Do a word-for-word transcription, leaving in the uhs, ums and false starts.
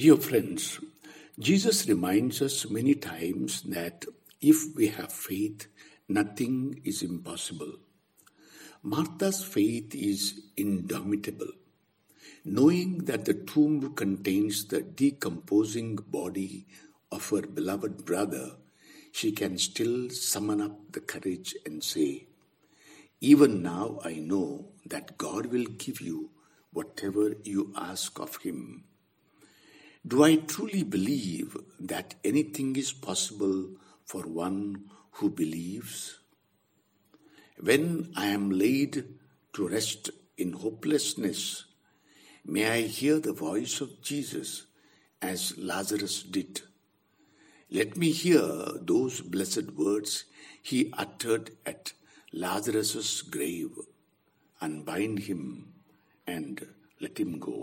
Dear friends, Jesus reminds us many times that if we have faith, nothing is impossible. Martha's faith is indomitable. Knowing that the tomb contains the decomposing body of her beloved brother, she can still summon up the courage and say, "Even now I know that God will give you whatever you ask of Him." Do I truly believe that anything is possible for one who believes? When I am laid to rest in hopelessness, may I hear the voice of Jesus as Lazarus did. Let me hear those blessed words he uttered at Lazarus' grave. Unbind him and let him go.